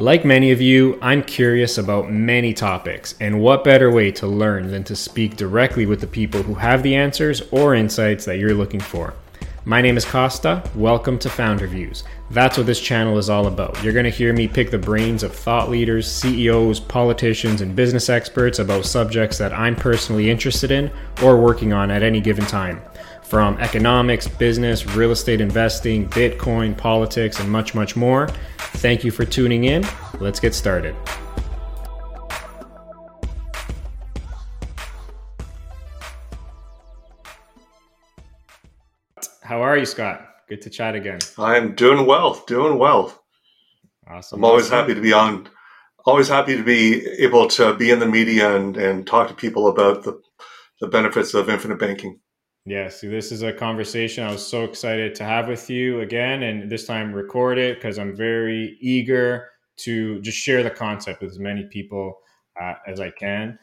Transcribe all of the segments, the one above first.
Like many of you, I'm curious about many topics, and what better way to learn than to speak directly with the people who have the answers or insights that you're looking for. My name is Costa. Welcome to Founder Views. That's what this channel is all about. You're going to hear me pick the brains of thought leaders, CEOs, politicians, and business experts about subjects that I'm personally interested in or working on at any given time. From economics, business, real estate investing, Bitcoin, politics, and much, much more. Thank you for tuning in. Let's get started. How are you, Scott? Good to chat again. I'm doing well, Awesome. I'm always happy to be on, always happy to be able to be in the media and talk to people about the benefits of infinite banking. Yeah, so this is a conversation I was so excited to have with you again, and this time record it because I'm very eager to just share the concept with as many people as I can.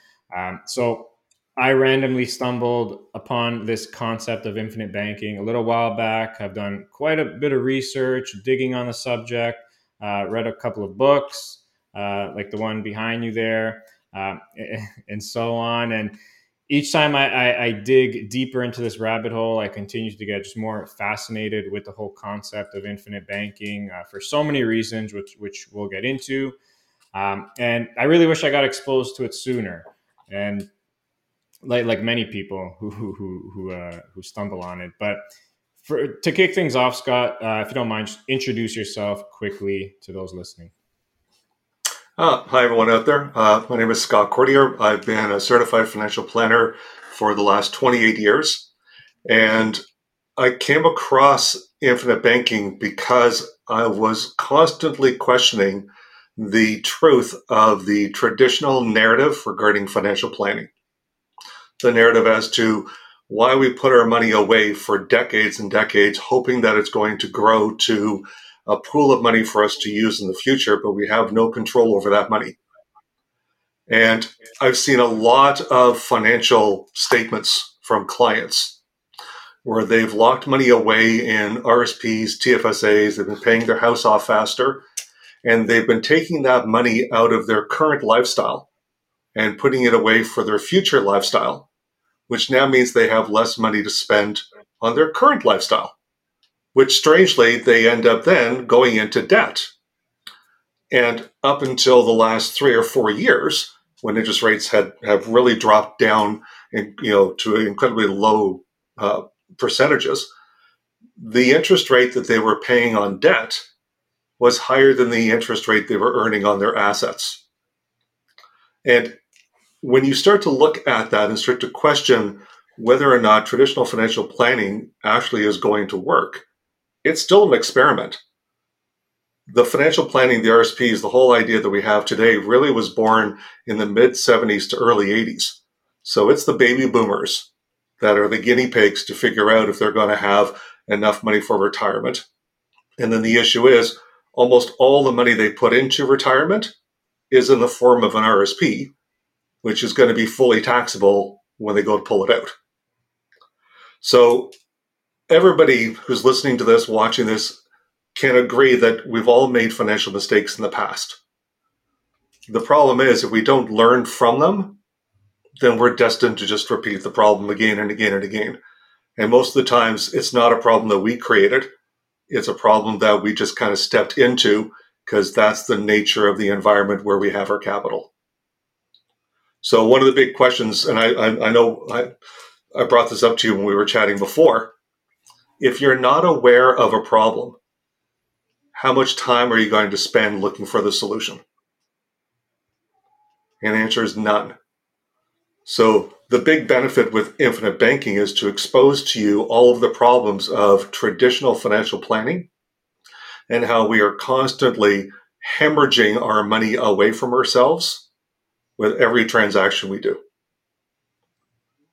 So I randomly stumbled upon this concept of infinite banking a little while back. I've done quite a bit of research, digging on the subject, read a couple of books, like the one behind you there, and so on. And each time I dig deeper into this rabbit hole, I continue to get just more fascinated with the whole concept of infinite banking for so many reasons, which we'll get into. And I really wish I got exposed to it sooner. And like many people who stumble on it. But to kick things off, Scott, if you don't mind, just introduce yourself quickly to those listening. Hi, everyone out there. My name is Scott Cordier. I've been a certified financial planner for the last 28 years. And I came across infinite banking because I was constantly questioning the truth of the traditional narrative regarding financial planning. The narrative as to why we put our money away for decades and decades, hoping that it's going to grow to a pool of money for us to use in the future, but we have no control over that money. And I've seen a lot of financial statements from clients where they've locked money away in RSPs, TFSAs, they've been paying their house off faster, and they've been taking that money out of their current lifestyle and putting it away for their future lifestyle, which now means they have less money to spend on their current lifestyle, which strangely, they end up then going into debt. And up until the last 3 or 4 years, when interest rates have really dropped down in, to incredibly low percentages, the interest rate that they were paying on debt was higher than the interest rate they were earning on their assets. And when you start to look at that and start to question whether or not traditional financial planning actually is going to work, it's still an experiment. The financial planning, the RSPs, the whole idea that we have today really was born in the mid-70s to early 80s. So it's the baby boomers that are the guinea pigs to figure out if they're going to have enough money for retirement. And then the issue is almost all the money they put into retirement is in the form of an RSP, which is going to be fully taxable when they go to pull it out. So everybody who's listening to this, watching this, can agree that we've all made financial mistakes in the past. The problem is if we don't learn from them, then we're destined to just repeat the problem again and again and again. And most of the times, it's not a problem that we created. It's a problem that we just kind of stepped into because that's the nature of the environment where we have our capital. So one of the big questions, and I know I brought this up to you when we were chatting before, if you're not aware of a problem, how much time are you going to spend looking for the solution? And the answer is none. So the big benefit with infinite banking is to expose to you all of the problems of traditional financial planning and how we are constantly hemorrhaging our money away from ourselves with every transaction we do.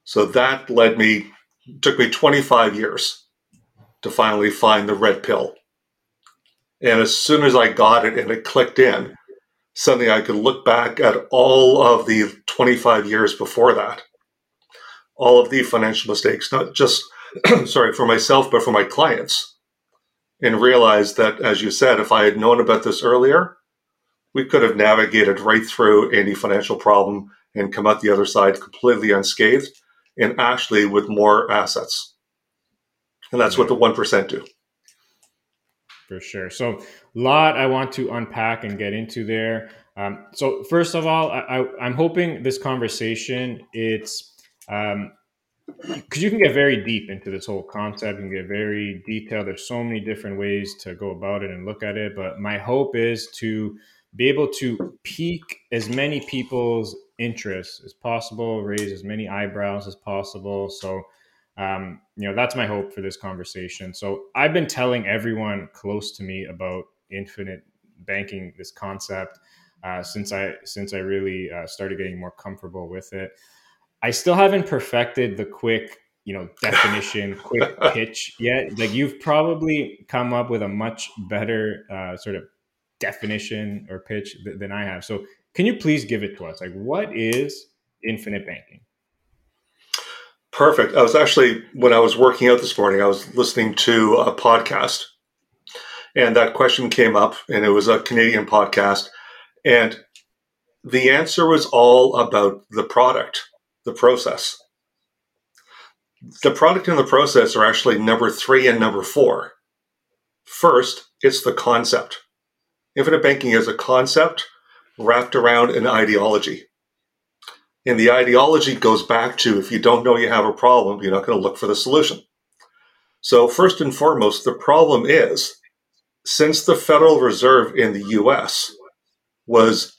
So that took me 25 years. To finally find the red pill. And as soon as I got it and it clicked in, suddenly I could look back at all of the 25 years before that, all of the financial mistakes, not just, for myself, but for my clients, and realize that, as you said, if I had known about this earlier, we could have navigated right through any financial problem and come out the other side completely unscathed and actually with more assets. And that's what the 1% do. For sure. So a lot I want to unpack and get into there. So first of all, I'm hoping this conversation, it's because you can get very deep into this whole concept and get very detailed. There's so many different ways to go about it and look at it. But my hope is to be able to pique as many people's interests as possible, raise as many eyebrows as possible. So, that's my hope for this conversation. So I've been telling everyone close to me about infinite banking, this concept, since I really started getting more comfortable with it. I still haven't perfected the quick, definition, quick pitch yet. Like you've probably come up with a much better sort of definition or pitch than I have. So can you please give it to us? Like, what is infinite banking? Perfect. I was actually, when I was working out this morning, I was listening to a podcast and that question came up, and it was a Canadian podcast. And the answer was all about the product. The process. The product and the process are actually number 3 and number 4. First, it's the concept. Infinite banking is a concept wrapped around an ideology. And the ideology goes back to, if you don't know you have a problem, you're not going to look for the solution. So first and foremost, the problem is, since the Federal Reserve in the US was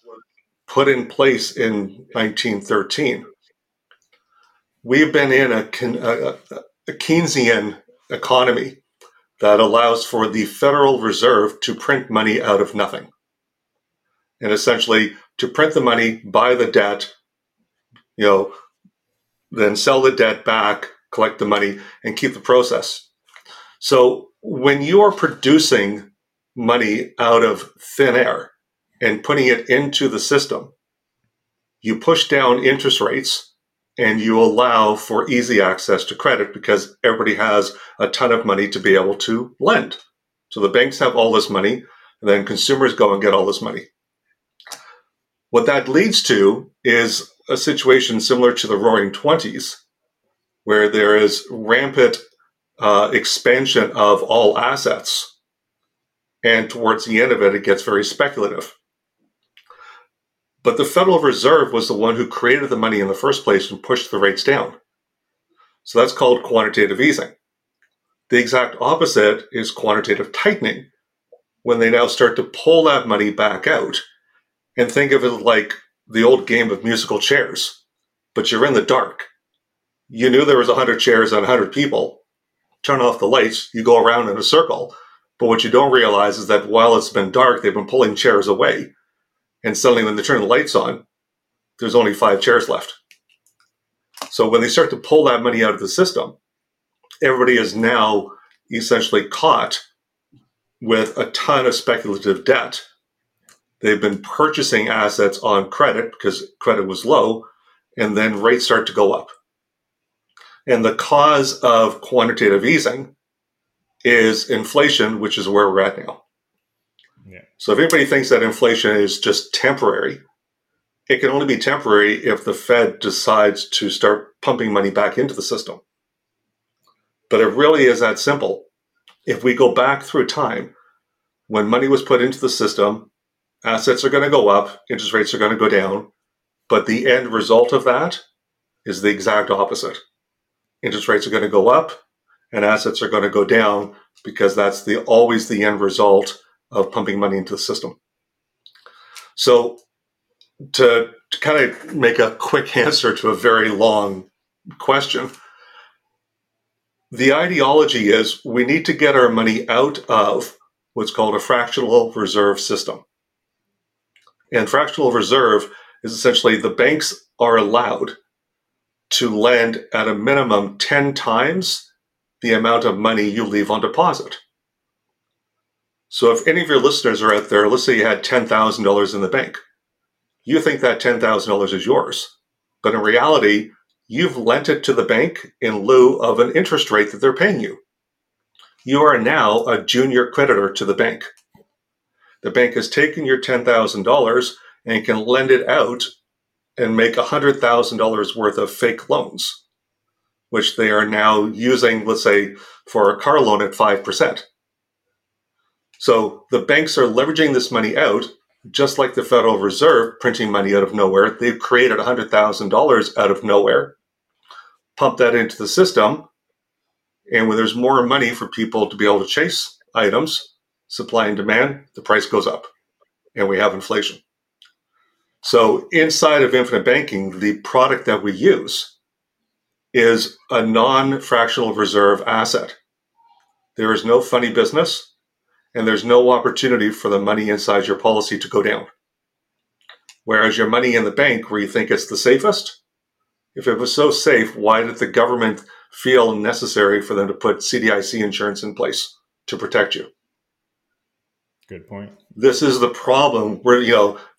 put in place in 1913, we've been in a Keynesian economy that allows for the Federal Reserve to print money out of nothing. And essentially to print the money, buy the debt, then sell the debt back, collect the money, and keep the process. So when you are producing money out of thin air and putting it into the system, you push down interest rates and you allow for easy access to credit because everybody has a ton of money to be able to lend. So the banks have all this money, and then consumers go and get all this money. What that leads to is a situation similar to the Roaring '20s, where there is rampant expansion of all assets, and towards the end of it, it gets very speculative. But the Federal Reserve was the one who created the money in the first place and pushed the rates down. So that's called quantitative easing. The exact opposite is quantitative tightening, when they now start to pull that money back out and think of it like the old game of musical chairs, but you're in the dark. You knew there was 100 chairs and 100 people. Turn off the lights, you go around in a circle. But what you don't realize is that while it's been dark, they've been pulling chairs away. And suddenly when they turn the lights on, there's only 5 chairs left. So when they start to pull that money out of the system, everybody is now essentially caught with a ton of speculative debt. They've been purchasing assets on credit because credit was low, and then rates start to go up. And the cause of quantitative easing is inflation, which is where we're at now. Yeah. So if anybody thinks that inflation is just temporary, it can only be temporary if the Fed decides to start pumping money back into the system. But it really is that simple. If we go back through time, when money was put into the system, assets are going to go up, interest rates are going to go down. But the end result of that is the exact opposite. Interest rates are going to go up and assets are going to go down because that's always the end result of pumping money into the system. So to kind of make a quick answer to a very long question, the ideology is we need to get our money out of what's called a fractional reserve system. And fractional reserve is essentially the banks are allowed to lend at a minimum 10 times the amount of money you leave on deposit. So if any of your listeners are out there, let's say you had $10,000 in the bank. You think that $10,000 is yours. But in reality, you've lent it to the bank in lieu of an interest rate that they're paying you. You are now a junior creditor to the bank. The bank has taken your $10,000 and can lend it out and make $100,000 worth of fake loans, which they are now using, let's say, for a car loan at 5%. So the banks are leveraging this money out, just like the Federal Reserve printing money out of nowhere. They've created $100,000 out of nowhere, pump that into the system, and when there's more money for people to be able to chase items, supply and demand, the price goes up, and we have inflation. So inside of Infinite Banking, the product that we use is a non-fractional reserve asset. There is no funny business, and there's no opportunity for the money inside your policy to go down. Whereas your money in the bank, where you think it's the safest, if it was so safe, why did the government feel necessary for them to put CDIC insurance in place to protect you? Good point. This is the problem where,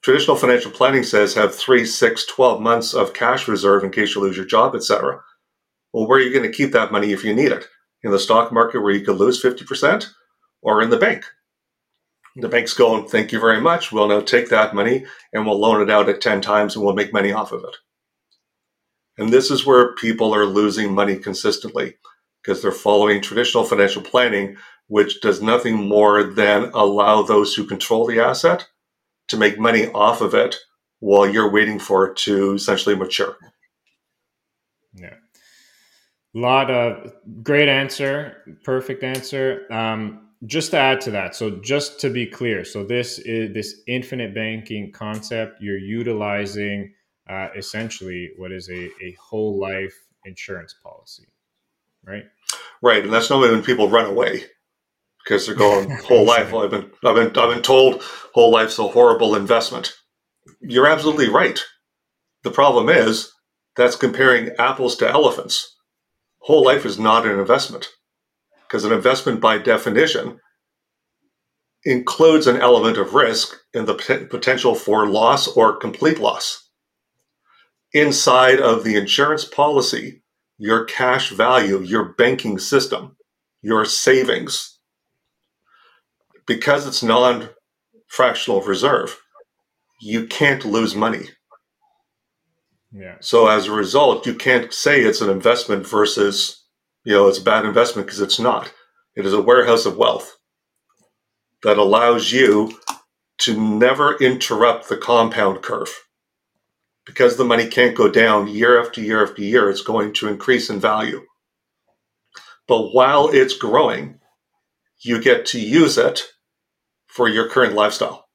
traditional financial planning says have 3, 6, 12 months of cash reserve in case you lose your job, etc. Well, where are you going to keep that money if you need it? In the stock market where you could lose 50% or in the bank? The bank's going, thank you very much. We'll now take that money and we'll loan it out at 10 times and we'll make money off of it. And this is where people are losing money consistently because they're following traditional financial planning, which does nothing more than allow those who control the asset to make money off of it while you're waiting for it to essentially mature. Yeah. A lot of great answer. Perfect answer. Just to add to that. So just to be clear. So this is this infinite banking concept. You're utilizing essentially what is a whole life insurance policy, right? Right. And that's normally when people run away. Because they're going whole life. Well, I've been told whole life's a horrible investment. You're absolutely right. The problem is that's comparing apples to elephants. Whole life is not an investment because an investment, by definition, includes an element of risk and the potential for loss or complete loss. Inside of the insurance policy, your cash value, your banking system, your savings. Because it's non-fractional reserve, you can't lose money. Yeah. So as a result, you can't say it's an investment versus, it's a bad investment because it's not. It is a warehouse of wealth that allows you to never interrupt the compound curve. Because the money can't go down year after year after year, it's going to increase in value. But while it's growing, you get to use it for your current lifestyle.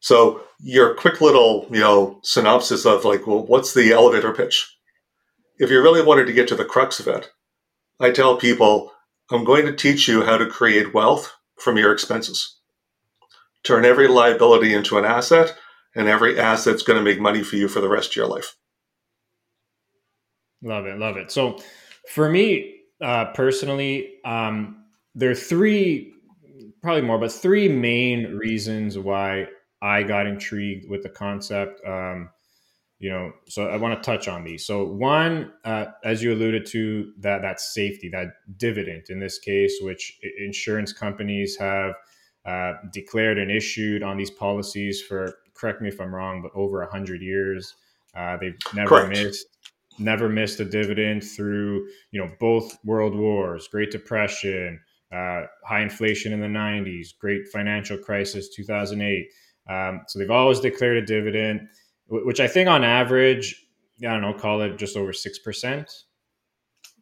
So your quick little, synopsis of what's the elevator pitch? If you really wanted to get to the crux of it, I tell people, I'm going to teach you how to create wealth from your expenses. Turn every liability into an asset, and every asset's going to make money for you for the rest of your life. Love it, love it. So for me, personally, there are three main reasons why I got intrigued with the concept. So I want to touch on these. So one, as you alluded to, that safety, that dividend in this case, which insurance companies have declared and issued on these policies for, correct me if I'm wrong, but over 100 years, they've never missed a dividend through, both world wars, Great Depression, high inflation in the 90s, great financial crisis, 2008. So they've always declared a dividend, which I think on average, call it just over 6%,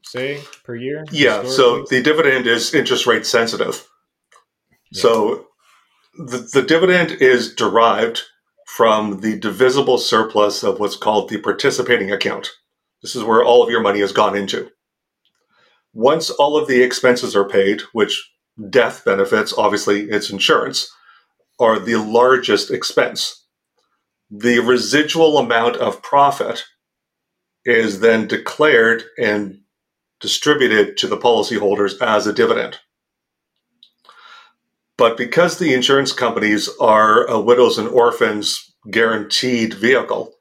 say, per year. Yeah, so the dividend is interest rate sensitive. Yeah. So the dividend is derived from the divisible surplus of what's called the participating account. This is where all of your money has gone into. Once all of the expenses are paid, which death benefits, obviously it's insurance, are the largest expense. The residual amount of profit is then declared and distributed to the policyholders as a dividend. But because the insurance companies are a widows and orphans guaranteed vehicle,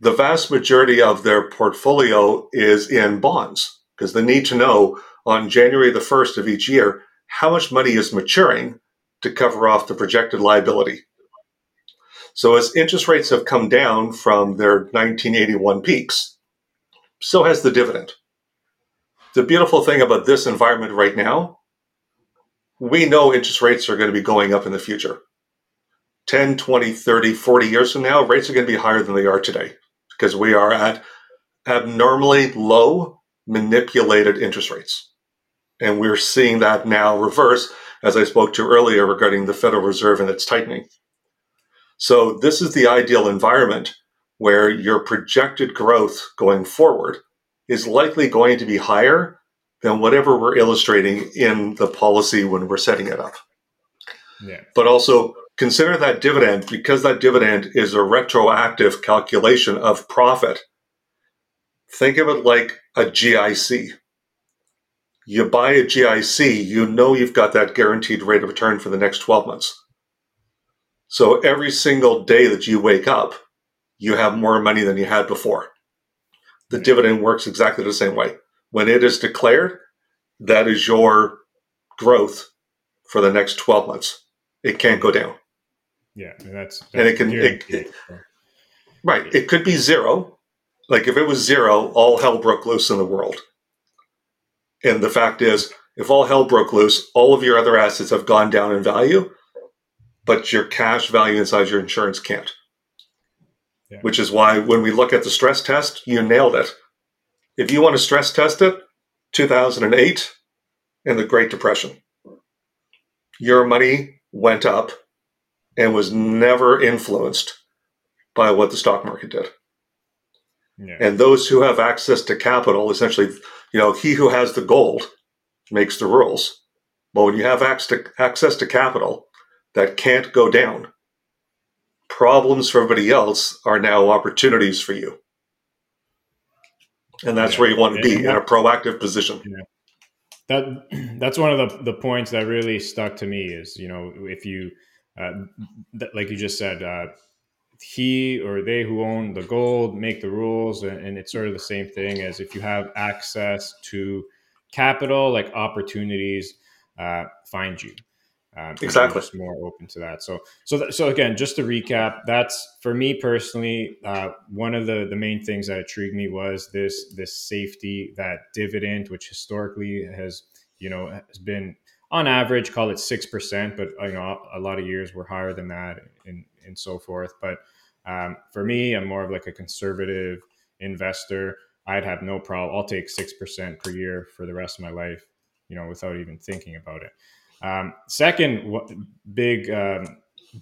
the vast majority of their portfolio is in bonds. Because they need to know on January the 1st of each year how much money is maturing to cover off the projected liability. So as interest rates have come down from their 1981 peaks, so has the dividend. The beautiful thing about this environment right now, we know interest rates are going to be going up in the future. 10, 20, 30, 40 years from now, rates are going to be higher than they are today because we are at abnormally low manipulated interest rates. And we're seeing that now reverse, as I spoke to earlier regarding the Federal Reserve and its tightening. So this is the ideal environment where your projected growth going forward is likely going to be higher than whatever we're illustrating in the policy when we're setting it up. Yeah. But also consider that dividend, because that dividend is a retroactive calculation of profit. Think of it like a GIC. You buy a GIC, you know you've got that guaranteed rate of return for the next 12 months. So every single day that you wake up, you have more money than you had before. The dividend works exactly the same way. When it is declared, that is your growth for the next 12 months. It can't go down. Yeah, and it can. Right. It could be zero. Like if it was zero, all hell broke loose in the world. And the fact is, if all hell broke loose, all of your other assets have gone down in value, but your cash value inside your insurance can't. Yeah. Which is why when we look at the stress test, you nailed it. If you want to stress test it, 2008 and the Great Depression. Your money went up and was never influenced by what the stock market did. Yeah. And those who have access to capital, essentially, he who has the gold makes the rules. But when you have access to capital that can't go down, problems for everybody else are now opportunities for you. And that's where you want to be, in a proactive position. Yeah. That's one of the points that really stuck to me is, if you, like you just said, he or they who own the gold make the rules, and it's sort of the same thing as if you have access to capital, like opportunities find you. Exactly. Just more open to that. So again, just to recap, that's for me personally, one of the main things that intrigued me was this safety, that dividend, which historically has been on average, call it 6%, but a lot of years were higher than that, and so forth. But for me, I'm more of like a conservative investor. I'd have no problem. I'll take 6% per year for the rest of my life, without even thinking about it. Second big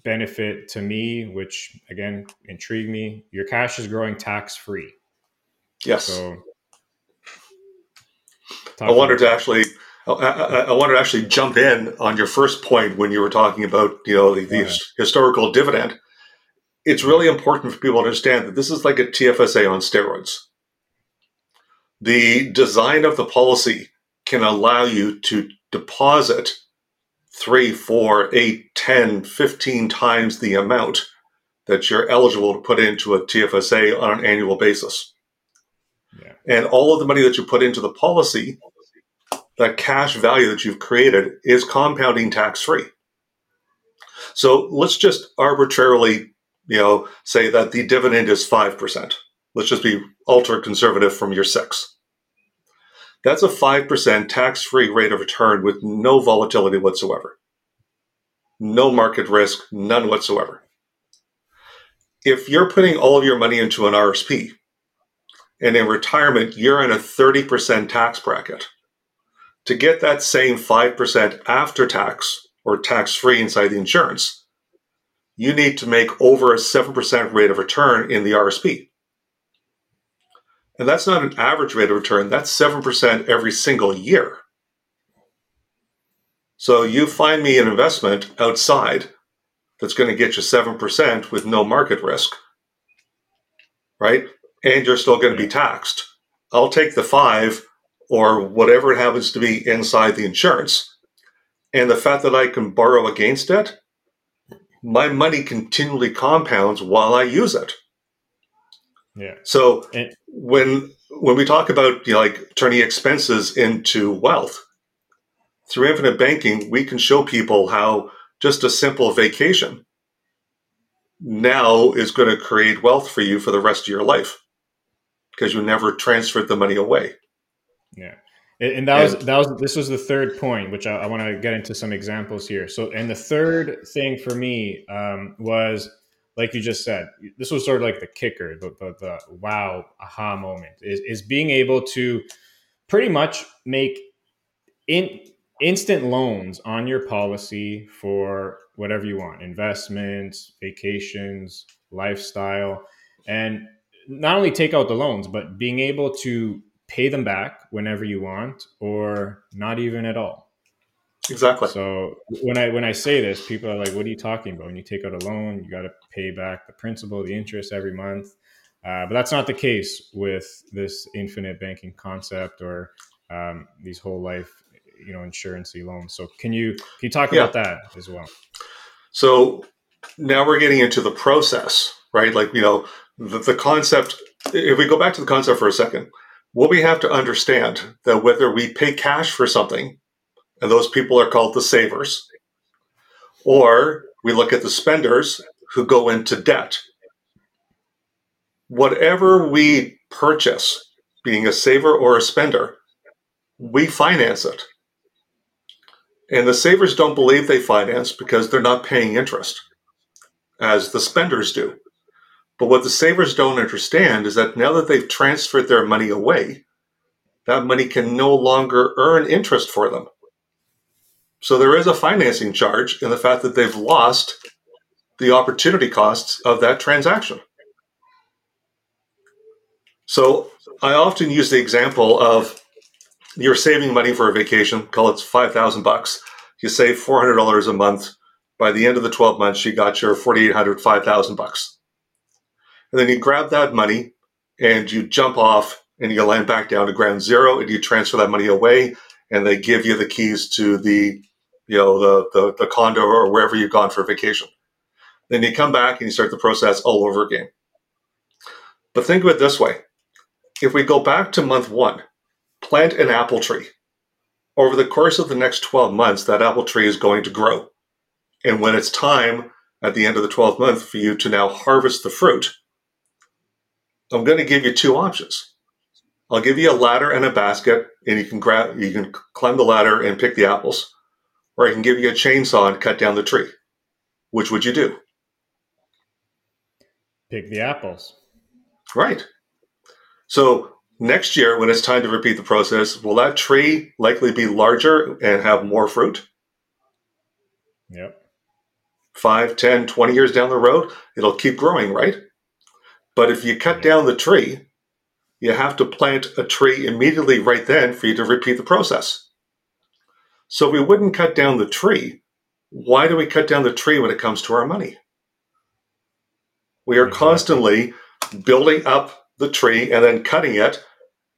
benefit to me, which again intrigued me, your cash is growing tax-free. Yes. So, I wanted to actually jump in on your first point when you were talking about the historical dividend. It's really important for people to understand that this is like a TFSA on steroids. The design of the policy can allow you to deposit 3, 4, 8, 10, 15 times the amount that you're eligible to put into a TFSA on an annual basis. Yeah. And all of the money that you put into the policy, that cash value that you've created is compounding tax-free. So let's just arbitrarily, say that the dividend is 5%. Let's just be ultra-conservative from your 6. That's a 5% tax-free rate of return with no volatility whatsoever. No market risk, none whatsoever. If you're putting all of your money into an RSP, and in retirement, you're in a 30% tax bracket, to get that same 5% after tax or tax-free inside the insurance, you need to make over a 7% rate of return in the RSP. And that's not an average rate of return, that's 7% every single year. So you find me an investment outside that's going to get you 7% with no market risk, right? And you're still going to be taxed. I'll take the 5 or whatever it happens to be inside the insurance. And the fact that I can borrow against it, my money continually compounds while I use it. Yeah. So when we talk about turning expenses into wealth, through infinite banking, we can show people how just a simple vacation now is going to create wealth for you for the rest of your life because you never transferred the money away. Yeah. And this was the third point, which I want to get into some examples here. So, and the third thing for me was, like you just said, this was sort of like the kicker, but the wow, aha moment is being able to pretty much make instant loans on your policy for whatever you want, investments, vacations, lifestyle, and not only take out the loans, but being able to pay them back whenever you want, or not even at all. Exactly. So when I say this, people are like, what are you talking about? When you take out a loan, you got to pay back the principal, the interest every month. But that's not the case with this infinite banking concept or these whole life, insurancy loans. So can you talk about that as well? So now we're getting into the process, right? Like, the concept, if we go back to the concept for a second, what we have to understand that whether we pay cash for something, and those people are called the savers, or we look at the spenders who go into debt. Whatever we purchase, being a saver or a spender, we finance it. And the savers don't believe they finance because they're not paying interest, as the spenders do. But what the savers don't understand is that now that they've transferred their money away, that money can no longer earn interest for them. So there is a financing charge in the fact that they've lost the opportunity costs of that transaction. So I often use the example of you're saving money for a vacation, call it $5,000. You save $400 a month. By the end of the 12 months, you got your $4,800, $5,000. And then you grab that money and you jump off and you land back down to ground zero and you transfer that money away and they give you the keys to the condo or wherever you've gone for vacation. Then you come back and you start the process all over again. But think of it this way. If we go back to month one, plant an apple tree. Over the course of the next 12 months, that apple tree is going to grow. And when it's time at the end of the 12th month for you to now harvest the fruit, I'm going to give you two options. I'll give you a ladder and a basket, and you can climb the ladder and pick the apples, or I can give you a chainsaw and cut down the tree. Which would you do? Pick the apples. Right. So next year, when it's time to repeat the process, will that tree likely be larger and have more fruit? Yep. 5, 10, 20 years down the road, it'll keep growing, right? But if you cut down the tree, you have to plant a tree immediately right then for you to repeat the process. So if we wouldn't cut down the tree, why do we cut down the tree when it comes to our money? We are constantly building up the tree and then cutting it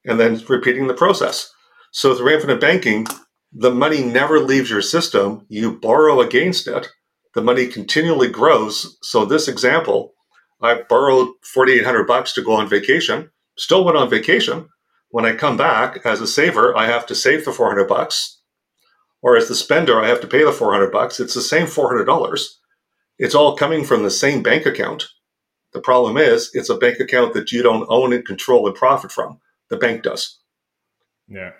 and then repeating the process. So through infinite banking, the money never leaves your system. You borrow against it. The money continually grows. So this example, I borrowed $4,800 to go on vacation, still went on vacation. When I come back as a saver, I have to save the $400, or as the spender, I have to pay the $400. It's the same $400. It's all coming from the same bank account. The problem is it's a bank account that you don't own and control and profit from. The bank does. Yeah.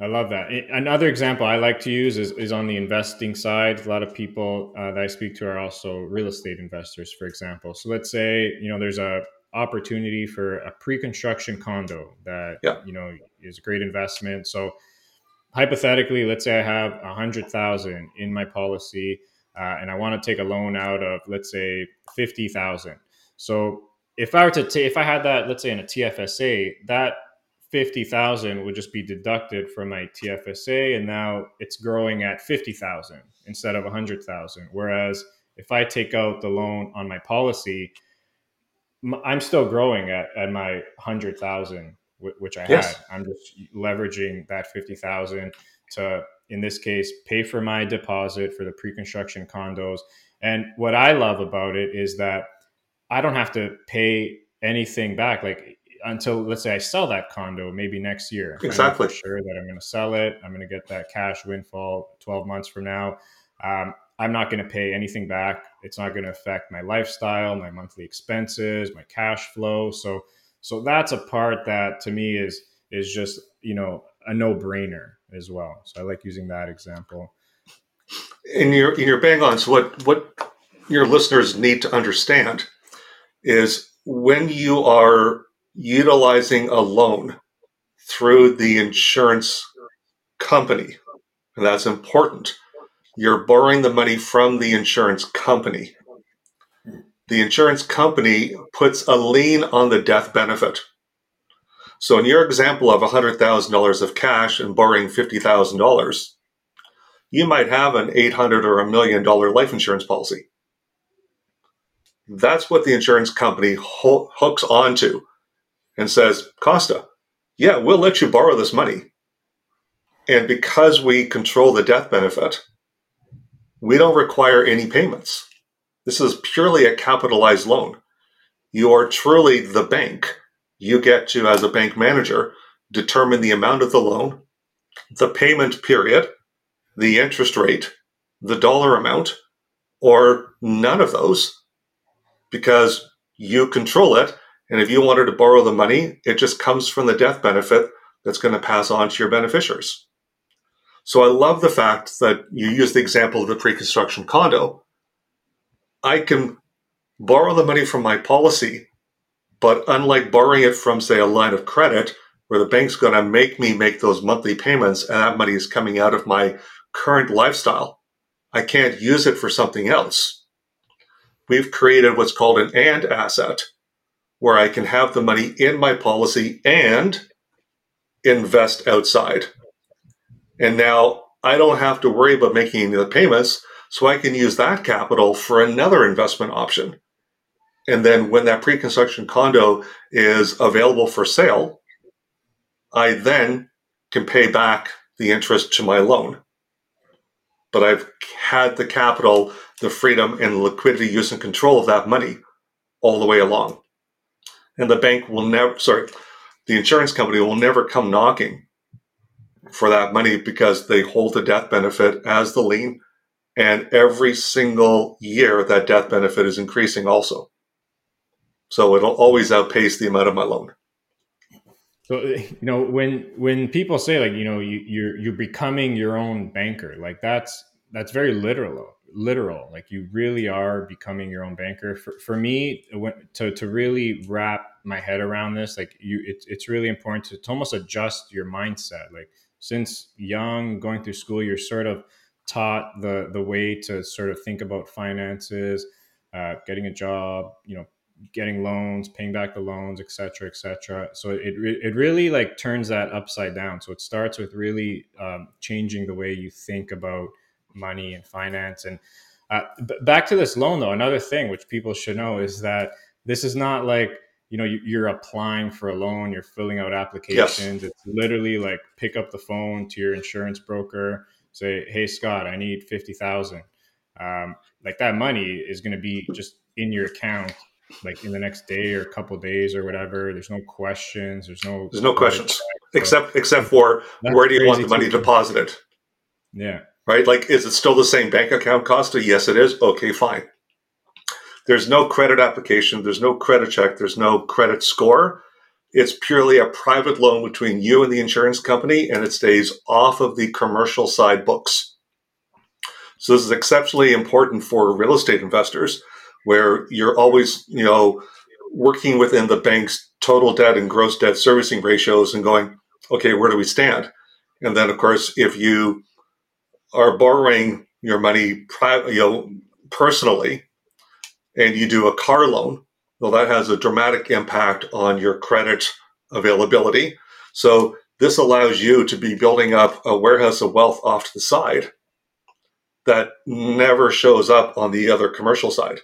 I love that. Another example I like to use is on the investing side. A lot of people that I speak to are also real estate investors, for example. So let's say, there's a opportunity for a pre-construction condo that, is a great investment. So hypothetically, let's say I have $100,000 in my policy and I want to take a loan out of, let's say, $50,000. So if I were to if I had that, let's say in a TFSA, that $50,000 would just be deducted from my TFSA, and now it's growing at $50,000 instead of $100,000. Whereas if I take out the loan on my policy, I'm still growing at my $100,000, which I had. I'm just leveraging that $50,000 to, in this case, pay for my deposit for the pre-construction condos. And what I love about it is that I don't have to pay anything back. Like, until, let's say, I sell that condo maybe next year. Exactly. I'm not for sure that I'm going to sell it. I'm going to get that cash windfall 12 months from now. I'm not going to pay anything back. It's not going to affect my lifestyle, my monthly expenses, my cash flow. So that's a part that to me is just, you know, a no-brainer as well. So I like using that example. In your bank lines, what your listeners need to understand is when you are utilizing a loan through the insurance company, and that's important, you're borrowing the money from the insurance company. The insurance company puts a lien on the death benefit. So in your example of $100,000 of cash and borrowing $50,000, you might have an $800 or $1 million life insurance policy. That's what the insurance company hooks onto and says, Costa, yeah, we'll let you borrow this money. And because we control the death benefit, we don't require any payments. This is purely a capitalized loan. You are truly the bank. You get to, as a bank manager, determine the amount of the loan, the payment period, the interest rate, the dollar amount, or none of those, because you control it. And if you wanted to borrow the money, it just comes from the death benefit that's going to pass on to your beneficiaries. So I love the fact that you use the example of the pre-construction condo. I can borrow the money from my policy, but unlike borrowing it from, say, a line of credit, where the bank's going to make me make those monthly payments and that money is coming out of my current lifestyle, I can't use it for something else. We've created what's called an and asset, where I can have the money in my policy and invest outside. And now I don't have to worry about making any of the payments, so I can use that capital for another investment option. And then when that pre-construction condo is available for sale, I then can pay back the interest to my loan. But I've had the capital, the freedom, and liquidity use and control of that money all the way along. And the insurance company will never come knocking for that money because they hold the death benefit as the lien. And every single year, that death benefit is increasing also. So it'll always outpace the amount of my loan. So, you know, when people say, like, you know, you're becoming your own banker, like that's very literal. Like, you really are becoming your own banker. For me, to really wrap my head around this, like, it's really important to almost adjust your mindset. Like, since young, going through school, you're sort of taught the way to sort of think about finances, getting a job, you know, getting loans, paying back the loans, et cetera, et cetera. So it really, like, turns that upside down. So it starts with really changing the way you think about money and finance. And but back to this loan, though, another thing which people should know is that this is not like, you know, you're applying for a loan, you're filling out applications. Yes. It's literally like pick up the phone to your insurance broker, say, hey, Scott, I need $50,000. Like, that money is going to be just in your account, like, in the next day or a couple of days or whatever. There's no questions. There's no questions, except for where do you want the money deposited? Yeah. Right? Like, is it still the same bank account, Costa? Yes, it is. Okay, fine. There's no credit application. There's no credit check. There's no credit score. It's purely a private loan between you and the insurance company, and it stays off of the commercial side books. So this is exceptionally important for real estate investors, where you're always, you know, working within the bank's total debt and gross debt servicing ratios and going, okay, where do we stand? And then, of course, if you are borrowing your money personally and you do a car loan, well, that has a dramatic impact on your credit availability. So this allows you to be building up a warehouse of wealth off to the side that never shows up on the other commercial side.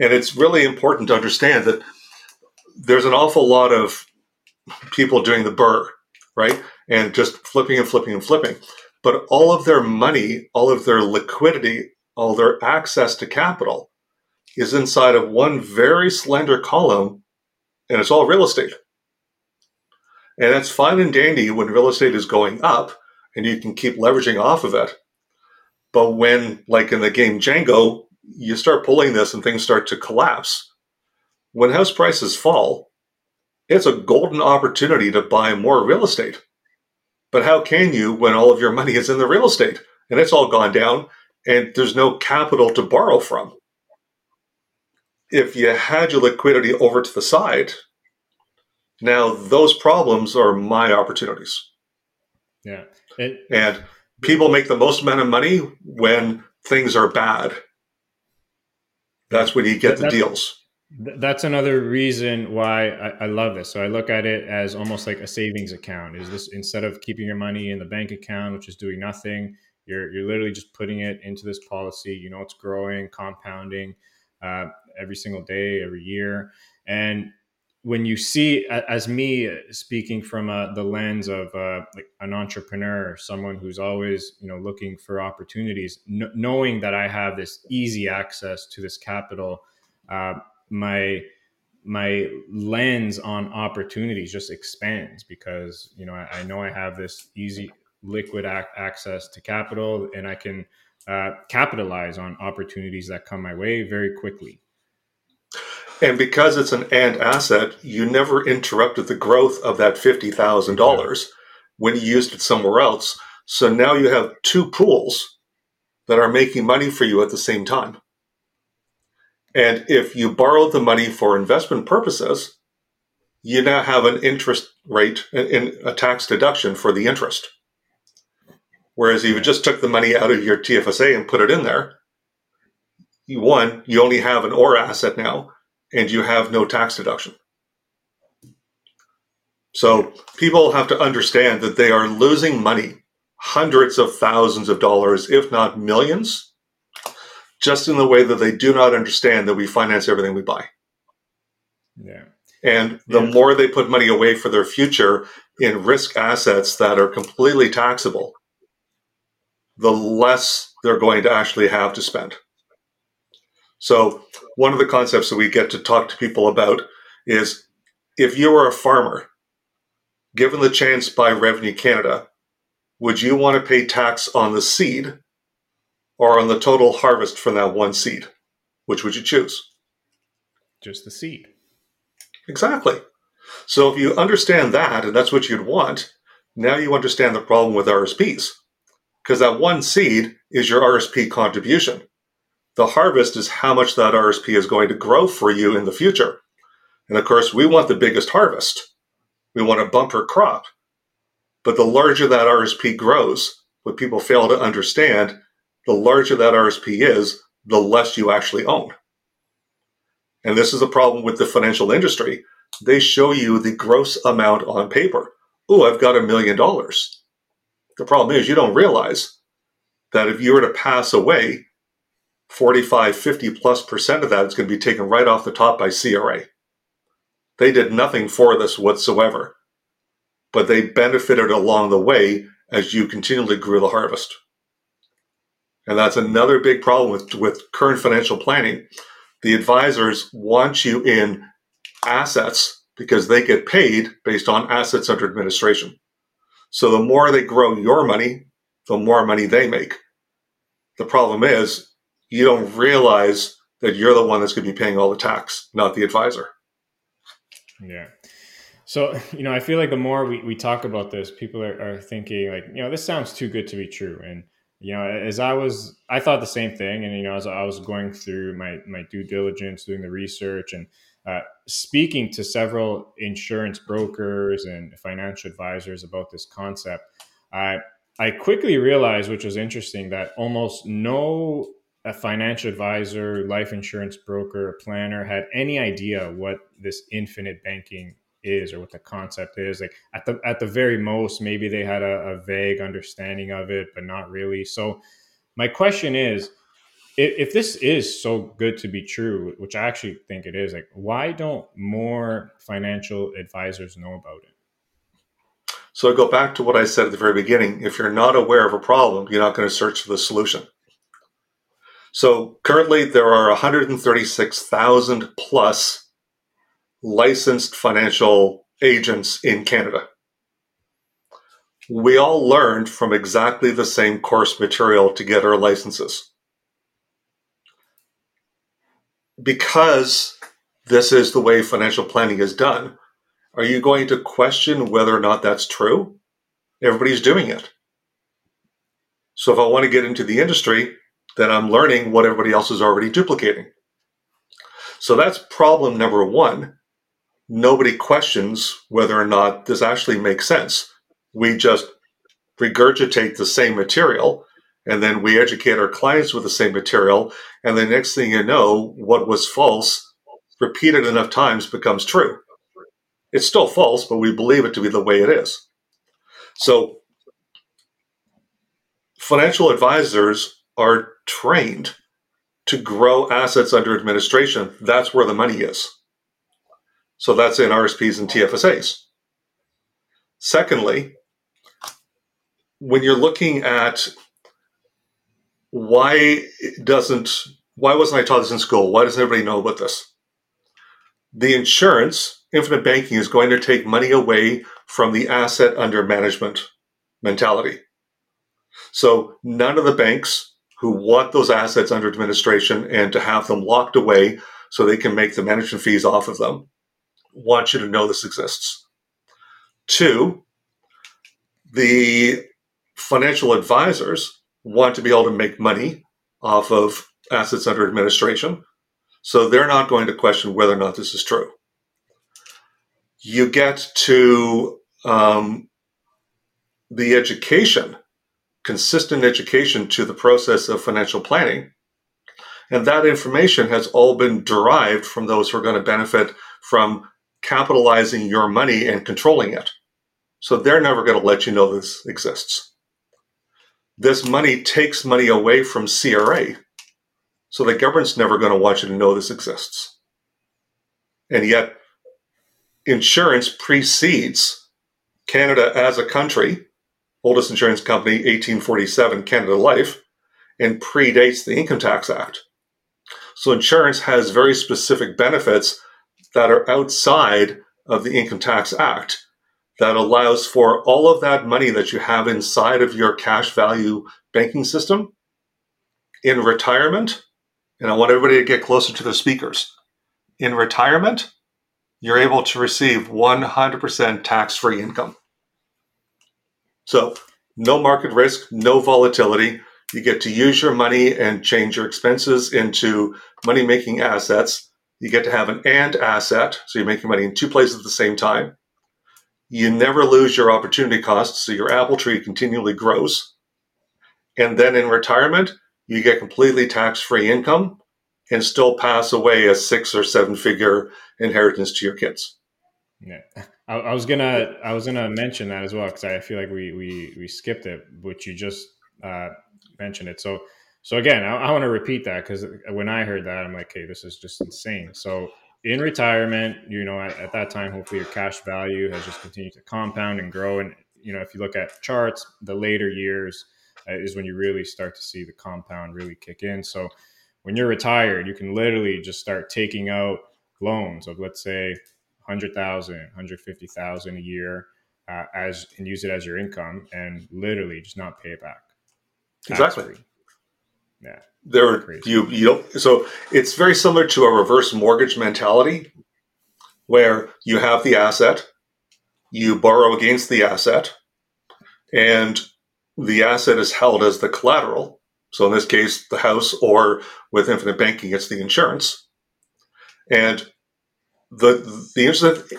And it's really important to understand that there's an awful lot of people doing the burr, right? And just flipping. But all of their money, all of their liquidity, all their access to capital is inside of one very slender column, and it's all real estate. And that's fine and dandy when real estate is going up and you can keep leveraging off of it. But when, like in the game Django, you start pulling this and things start to collapse, when house prices fall, it's a golden opportunity to buy more real estate. But how can you when all of your money is in the real estate and it's all gone down and there's no capital to borrow from? If you had your liquidity over to the side, now those problems are my opportunities. Yeah. And people make the most amount of money when things are bad. That's when you get the deals. That's another reason why I love this. So I look at it as almost like a savings account. Is this, instead of keeping your money in the bank account, which is doing nothing, you're literally just putting it into this policy. You know, it's growing, compounding every single day, every year. And when you see, as me speaking from the lens of like an entrepreneur, someone who's always, you know, looking for opportunities, knowing that I have this easy access to this capital, my lens on opportunities just expands because, you know, I know I have this easy liquid access to capital, and I can capitalize on opportunities that come my way very quickly. And because it's an and asset, you never interrupted the growth of that $50,000 when you used it somewhere else. So now you have two pools that are making money for you at the same time. And if you borrowed the money for investment purposes, you now have an interest rate in a tax deduction for the interest. Whereas if you just took the money out of your TFSA and put it in there, you only have an OR asset now, and you have no tax deduction. So people have to understand that they are losing money, hundreds of thousands of dollars, if not millions, just in the way that they do not understand that we finance everything we buy. Yeah. And the more they put money away for their future in risk assets that are completely taxable, the less they're going to actually have to spend. So one of the concepts that we get to talk to people about is, if you were a farmer, given the chance by Revenue Canada, would you want to pay tax on the seed or on the total harvest from that one seed? Which would you choose? Just the seed. Exactly. So if you understand that, and that's what you'd want, now you understand the problem with RSPs, because that one seed is your RSP contribution. The harvest is how much that RSP is going to grow for you in the future. And of course, we want the biggest harvest. We want a bumper crop. But the larger that RSP grows, what people fail to understand, the larger that RSP is, the less you actually own. And this is a problem with the financial industry. They show you the gross amount on paper. Oh, I've got $1 million. The problem is you don't realize that if you were to pass away, 45-50+% of that is going to be taken right off the top by CRA. They did nothing for this whatsoever, but they benefited along the way as you continually grew the harvest. And that's another big problem with current financial planning. The advisors want you in assets because they get paid based on assets under administration. So the more they grow your money, the more money they make. The problem is, you don't realize that you're the one that's going to be paying all the tax, not the advisor. Yeah. So, you know, I feel like the more we talk about this, people are thinking like, you know, this sounds too good to be true. And, you know, I thought the same thing. And, you know, as I was going through my due diligence, doing the research and speaking to several insurance brokers and financial advisors about this concept, I quickly realized, which was interesting, that almost no financial advisor, life insurance broker, planner had any idea what this infinite banking is or what the concept is. Like at the very most, maybe they had a vague understanding of it, but not really. So my question is, if this is so good to be true, which I actually think it is, like, why don't more financial advisors know about it? So I go back to what I said at the very beginning. If you're not aware of a problem, you're not going to search for the solution. So currently there are 136,000 plus licensed financial agents in Canada. we all learned from exactly the same course material to get our licenses. Because this is the way financial planning is done, are you going to question whether or not that's true? Everybody's doing it. So if I want to get into the industry, then I'm learning what everybody else is already duplicating. So that's problem number one. Nobody questions whether or not this actually makes sense. We just regurgitate the same material, and then we educate our clients with the same material. And the next thing you know, what was false, repeated enough times, becomes true. It's still false, but we believe it to be the way it is. So financial advisors are trained to grow assets under administration. That's where the money is. So that's in RSPs and TFSAs. Secondly, when you're looking at why wasn't I taught this in school? Why doesn't everybody know about this? The insurance, infinite banking, is going to take money away from the asset under management mentality. So none of the banks who want those assets under administration and to have them locked away so they can make the management fees off of them want you to know this exists. Two, the financial advisors want to be able to make money off of assets under administration, so they're not going to question whether or not this is true. You get to the education, consistent education to the process of financial planning, and that information has all been derived from those who are going to benefit from capitalizing your money and controlling it. So they're never going to let you know this exists. This money takes money away from CRA. So the government's never going to want you to know this exists. And yet insurance precedes Canada as a country, oldest insurance company, 1847, Canada Life, and predates the Income Tax Act. So insurance has very specific benefits that are outside of the Income Tax Act that allows for all of that money that you have inside of your cash value banking system in retirement. And I want everybody to get closer to the speakers. In retirement, you're able to receive 100% tax-free income. So no market risk, no volatility. You get to use your money and change your expenses into money-making assets. You get to have an and asset, so you're making money in two places at the same time. You never lose your opportunity costs, so your apple tree continually grows. And then in retirement, you get completely tax-free income and still pass away a 6 or 7 figure inheritance to your kids. Yeah, I was gonna mention that as well, because I feel like we skipped it, which you just mentioned it. So again, I want to repeat that, because when I heard that, I'm like, hey, this is just insane. So in retirement, you know, at that time, hopefully your cash value has just continued to compound and grow. And, you know, if you look at charts, the later years is when you really start to see the compound really kick in. So when you're retired, you can literally just start taking out loans of, let's say, $100,000, $150,000 a year and use it as your income and literally just not pay it back. Exactly. Tax-free. Yeah, so it's very similar to a reverse mortgage mentality, where you have the asset, you borrow against the asset, and the asset is held as the collateral. So in this case, the house, or with infinite banking, it's the insurance. And the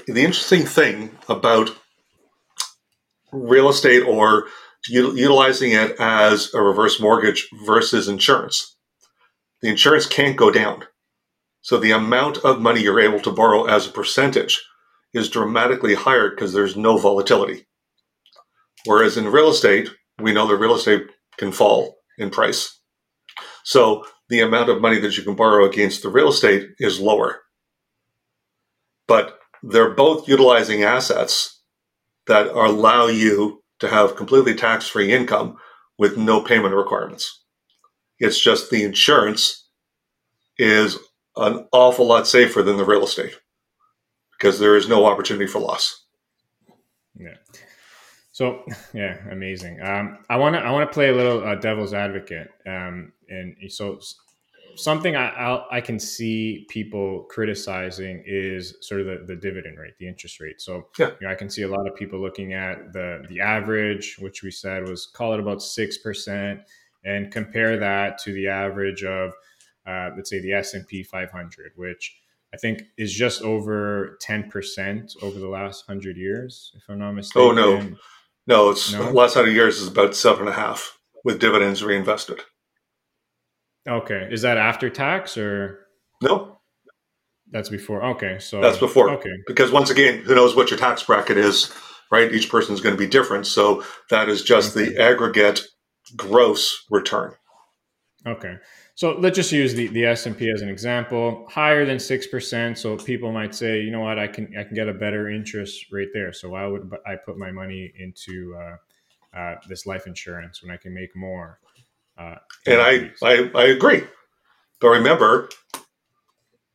interesting thing about real estate, or utilizing it as a reverse mortgage versus insurance, the insurance can't go down. So the amount of money you're able to borrow as a percentage is dramatically higher because there's no volatility. Whereas in real estate, we know that real estate can fall in price. So the amount of money that you can borrow against the real estate is lower. But they're both utilizing assets that allow you to have completely tax-free income with no payment requirements. It's just the insurance is an awful lot safer than the real estate because there is no opportunity for loss. Yeah. So yeah, amazing. I want to play a little devil's advocate. And so something I can see people criticizing is sort of the dividend rate, the interest rate. So yeah, you know, I can see a lot of people looking at the average, which we said was, call it about 6%, and compare that to the average of, let's say, the S&P 500, which I think is just over 10% over the last 100 years, if I'm not mistaken. Oh, no. No, the last 100 years is about 7.5 with dividends reinvested. Okay. Is that after tax or? No. That's before. Okay. So that's before. Okay. Because once again, who knows what your tax bracket is, right? Each person is going to be different. So that is just the aggregate gross return. Okay. So let's just use the S&P as an example, higher than 6%. So people might say, you know what, I can get a better interest rate there. So why would I put my money into this life insurance when I can make more? And I agree. But remember,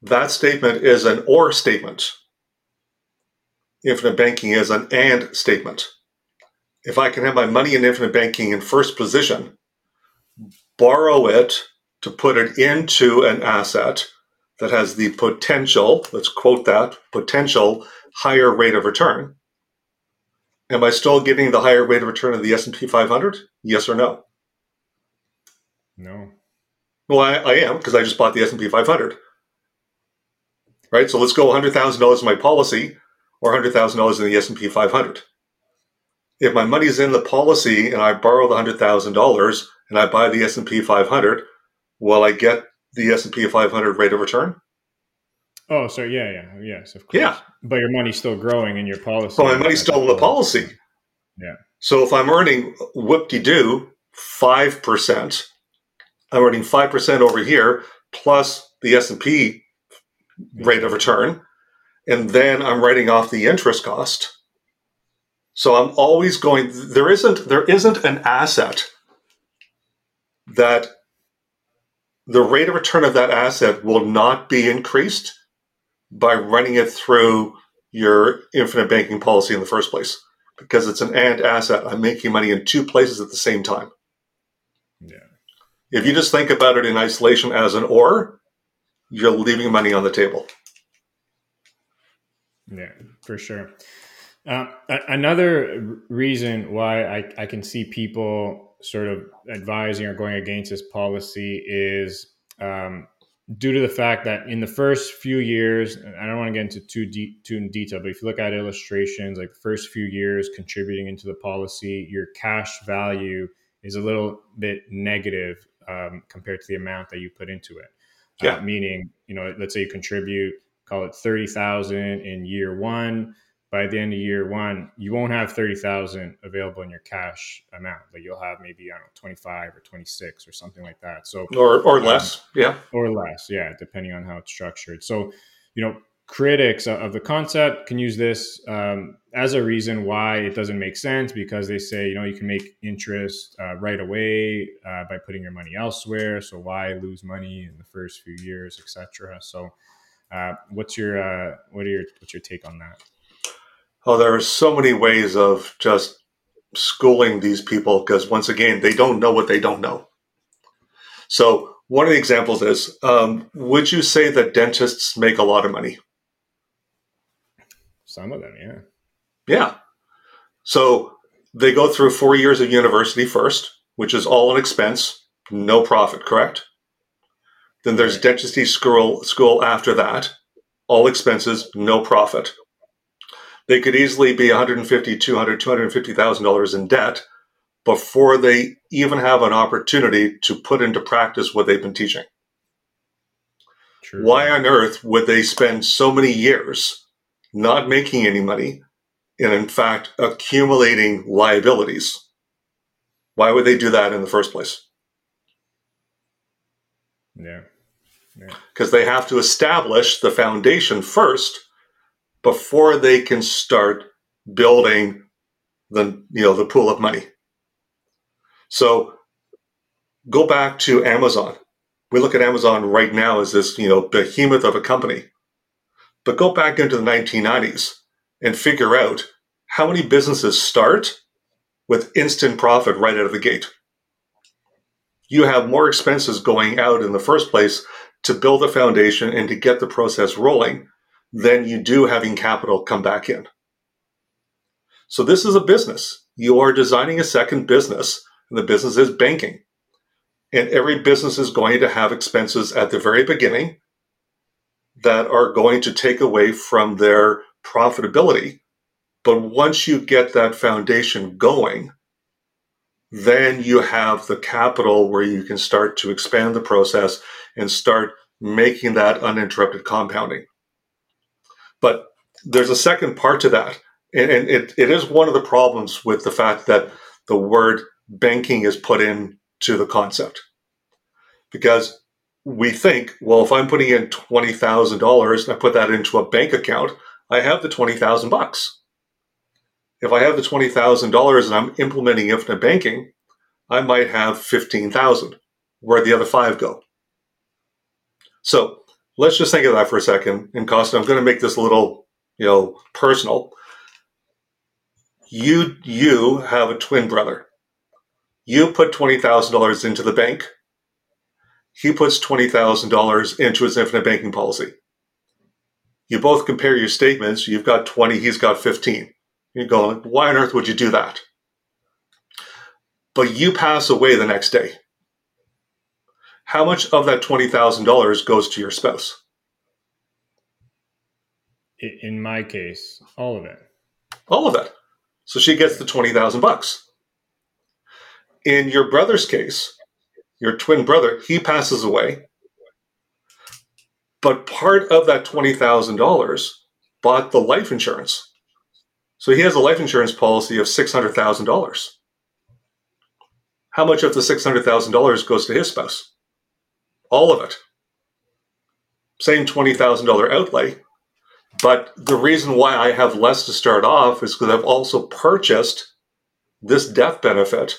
that statement is an or statement. Infinite banking is an and statement. If I can have my money in infinite banking in first position, borrow it to put it into an asset that has the potential, let's quote that, potential higher rate of return, am I still getting the higher rate of return of the S&P 500? Yes or no? No. Well, I am, because I just bought the S&P 500, right? So let's go $100,000 in my policy or $100,000 in the S&P 500. If my money's in the policy and I borrow the $100,000 and I buy the S&P 500, will I get the S&P 500 rate of return? Oh, so yes, of course. Yeah. But your money's still growing in your policy. Well, my money's still in the policy. Yeah. So if I'm earning whoop-de-doo 5%, I'm earning 5% over here plus the S&P rate of return, and then I'm writing off the interest cost. So I'm always going, there isn't an asset that the rate of return of that asset will not be increased by running it through your infinite banking policy in the first place, because it's an and asset. I'm making money in two places at the same time. Yeah. If you just think about it in isolation as an or, you're leaving money on the table. Yeah, for sure. Another reason why I can see people sort of advising or going against this policy is due to the fact that in the first few years, I don't want to get into too in detail, but if you look at illustrations, like the first few years contributing into the policy, your cash value is a little bit negative compared to the amount that you put into it. Yeah. Meaning, you know, let's say you contribute, call it $30,000 in year one. By the end of year one, you won't have $30,000 available in your cash amount, but you'll have maybe, I don't know, 25 or 26 or something like that. So or less, yeah. Or less, yeah, depending on how it's structured. So, you know, critics of the concept can use this as a reason why it doesn't make sense, because they say, you know, you can make interest right away by putting your money elsewhere. So why lose money in the first few years, et cetera? So what's your take on that? Oh, there are so many ways of just schooling these people, because once again, they don't know what they don't know. So one of the examples is, would you say that dentists make a lot of money? Some of them, yeah. Yeah. So they go through 4 years of university first, which is all an expense, no profit, correct? Then there's dentistry school after that, all expenses, no profit. They could easily be $150,000, $200,000, $250,000 in debt before they even have an opportunity to put into practice what they've been teaching. True. Why on earth would they spend so many years not making any money and, in fact, accumulating liabilities? Why would they do that in the first place? Yeah. Because they have to establish the foundation first before they can start building the pool of money. So go back to Amazon. We look at Amazon right now as this, behemoth of a company. But go back into the 1990s and figure out how many businesses start with instant profit right out of the gate. You have more expenses going out in the first place to build the foundation and to get the process rolling than you do having capital come back in. So this is a business. You are designing a second business, and the business is banking. And every business is going to have expenses at the very beginning that are going to take away from their profitability. But once you get that foundation going, then you have the capital where you can start to expand the process and start making that uninterrupted compounding. But there's a second part to that. And it is one of the problems with the fact that the word banking is put in to the concept. Because we think, well, if I'm putting in $20,000 and I put that into a bank account, I have the $20,000. If I have the $20,000 and I'm implementing infinite banking, I might have $15,000. Where'd the other $5 go? So let's just think of that for a second. And Costa, I'm going to make this a little, personal. You have a twin brother. You put $20,000 into the bank. He puts $20,000 into his infinite banking policy. You both compare your statements. You've got 20, he's got 15. You're going, why on earth would you do that? But you pass away the next day. How much of that $20,000 goes to your spouse? In my case, all of it. All of it. So she gets the $20,000. In your brother's case, your twin brother, he passes away. But part of that $20,000 bought the life insurance. So he has a life insurance policy of $600,000. How much of the $600,000 goes to his spouse? All of it. Same $20,000 outlay. But the reason why I have less to start off is because I've also purchased this death benefit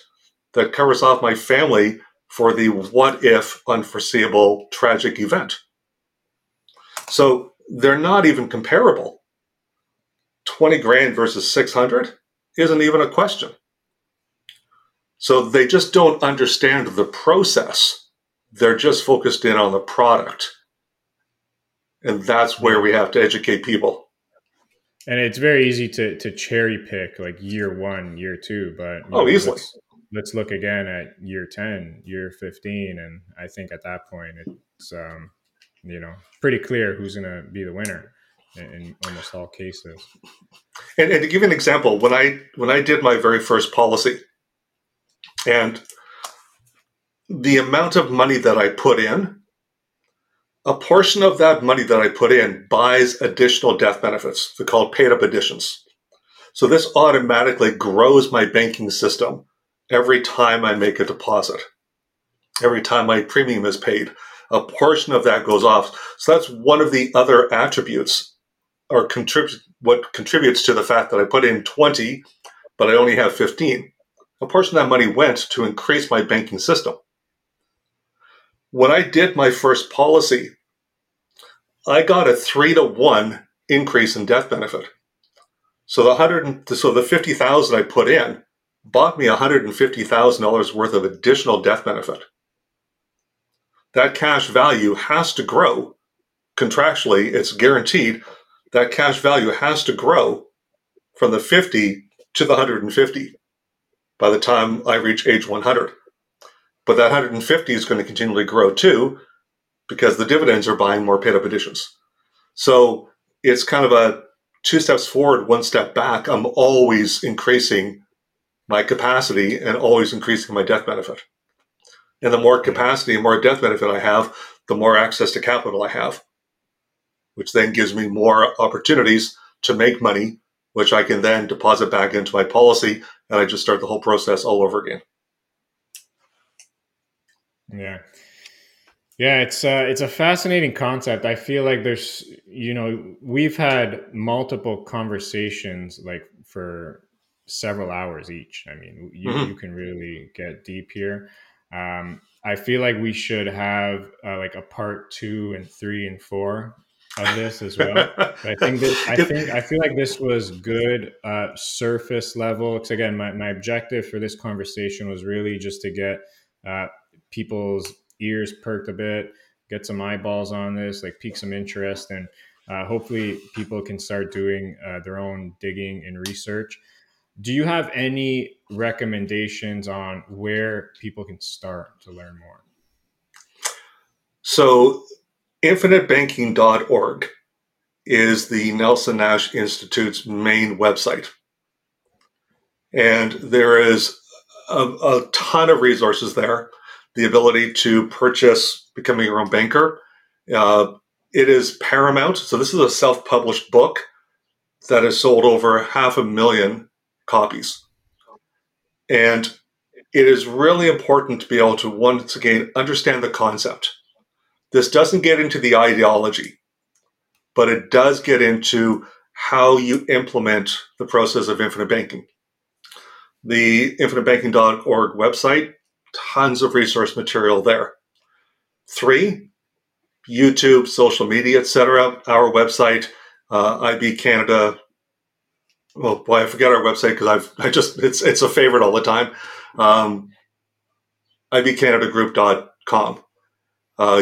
that covers off my family for the what if unforeseeable tragic event. So they're not even comparable. 20 grand versus 600 isn't even a question. So they just don't understand the process. They're just focused in on the product. And that's where we have to educate people. And it's very easy to cherry pick like year 1, year 2, but easily. Let's look again at year 10, year 15. And I think at that point, it's, pretty clear who's going to be the winner in almost all cases. And to give you an example, when I did my very first policy and the amount of money that I put in, a portion of that money that I put in buys additional death benefits. They're called paid-up additions. So this automatically grows my banking system every time I make a deposit. Every time my premium is paid, a portion of that goes off. So that's one of the other attributes or what contributes to the fact that I put in 20, but I only have 15. A portion of that money went to increase my banking system. When I did my first policy, I got a 3-to-1 increase in death benefit. So the $50,000 I put in bought me $150,000 worth of additional death benefit. That cash value has to grow. Contractually, it's guaranteed. That cash value has to grow from the 50 to the 150 by the time I reach age 100. But that 150 is going to continually grow too, because the dividends are buying more paid-up additions. So it's kind of a 2 steps forward, 1 step back. I'm always increasing my capacity and always increasing my death benefit. And the more capacity and more death benefit I have, the more access to capital I have, which then gives me more opportunities to make money, which I can then deposit back into my policy, and I just start the whole process all over again. Yeah, it's a fascinating concept. I feel like there's, we've had multiple conversations like for several hours each. I mean, you can really get deep here. I feel like we should have like a part 2 and 3 and 4 of this as well. I think that, I feel like this was good surface level. Because again, my objective for this conversation was really just to get people's ears perked a bit, get some eyeballs on this, like pique some interest, and hopefully people can start doing their own digging and research. Do you have any recommendations on where people can start to learn more? So infinitebanking.org is the Nelson Nash Institute's main website. And there is a ton of resources there. The ability to purchase Becoming Your Own Banker. It is paramount. So this is a self-published book that has sold over 500,000 copies. And it is really important to be able to, once again, understand the concept. This doesn't get into the ideology, but it does get into how you implement the process of infinite banking. The infinitebanking.org website, tons of resource material there. 3, YouTube, social media, etc. Our website, IB Canada. Well, boy, I forget our website because it's a favorite all the time. IBCanadaGroup.com.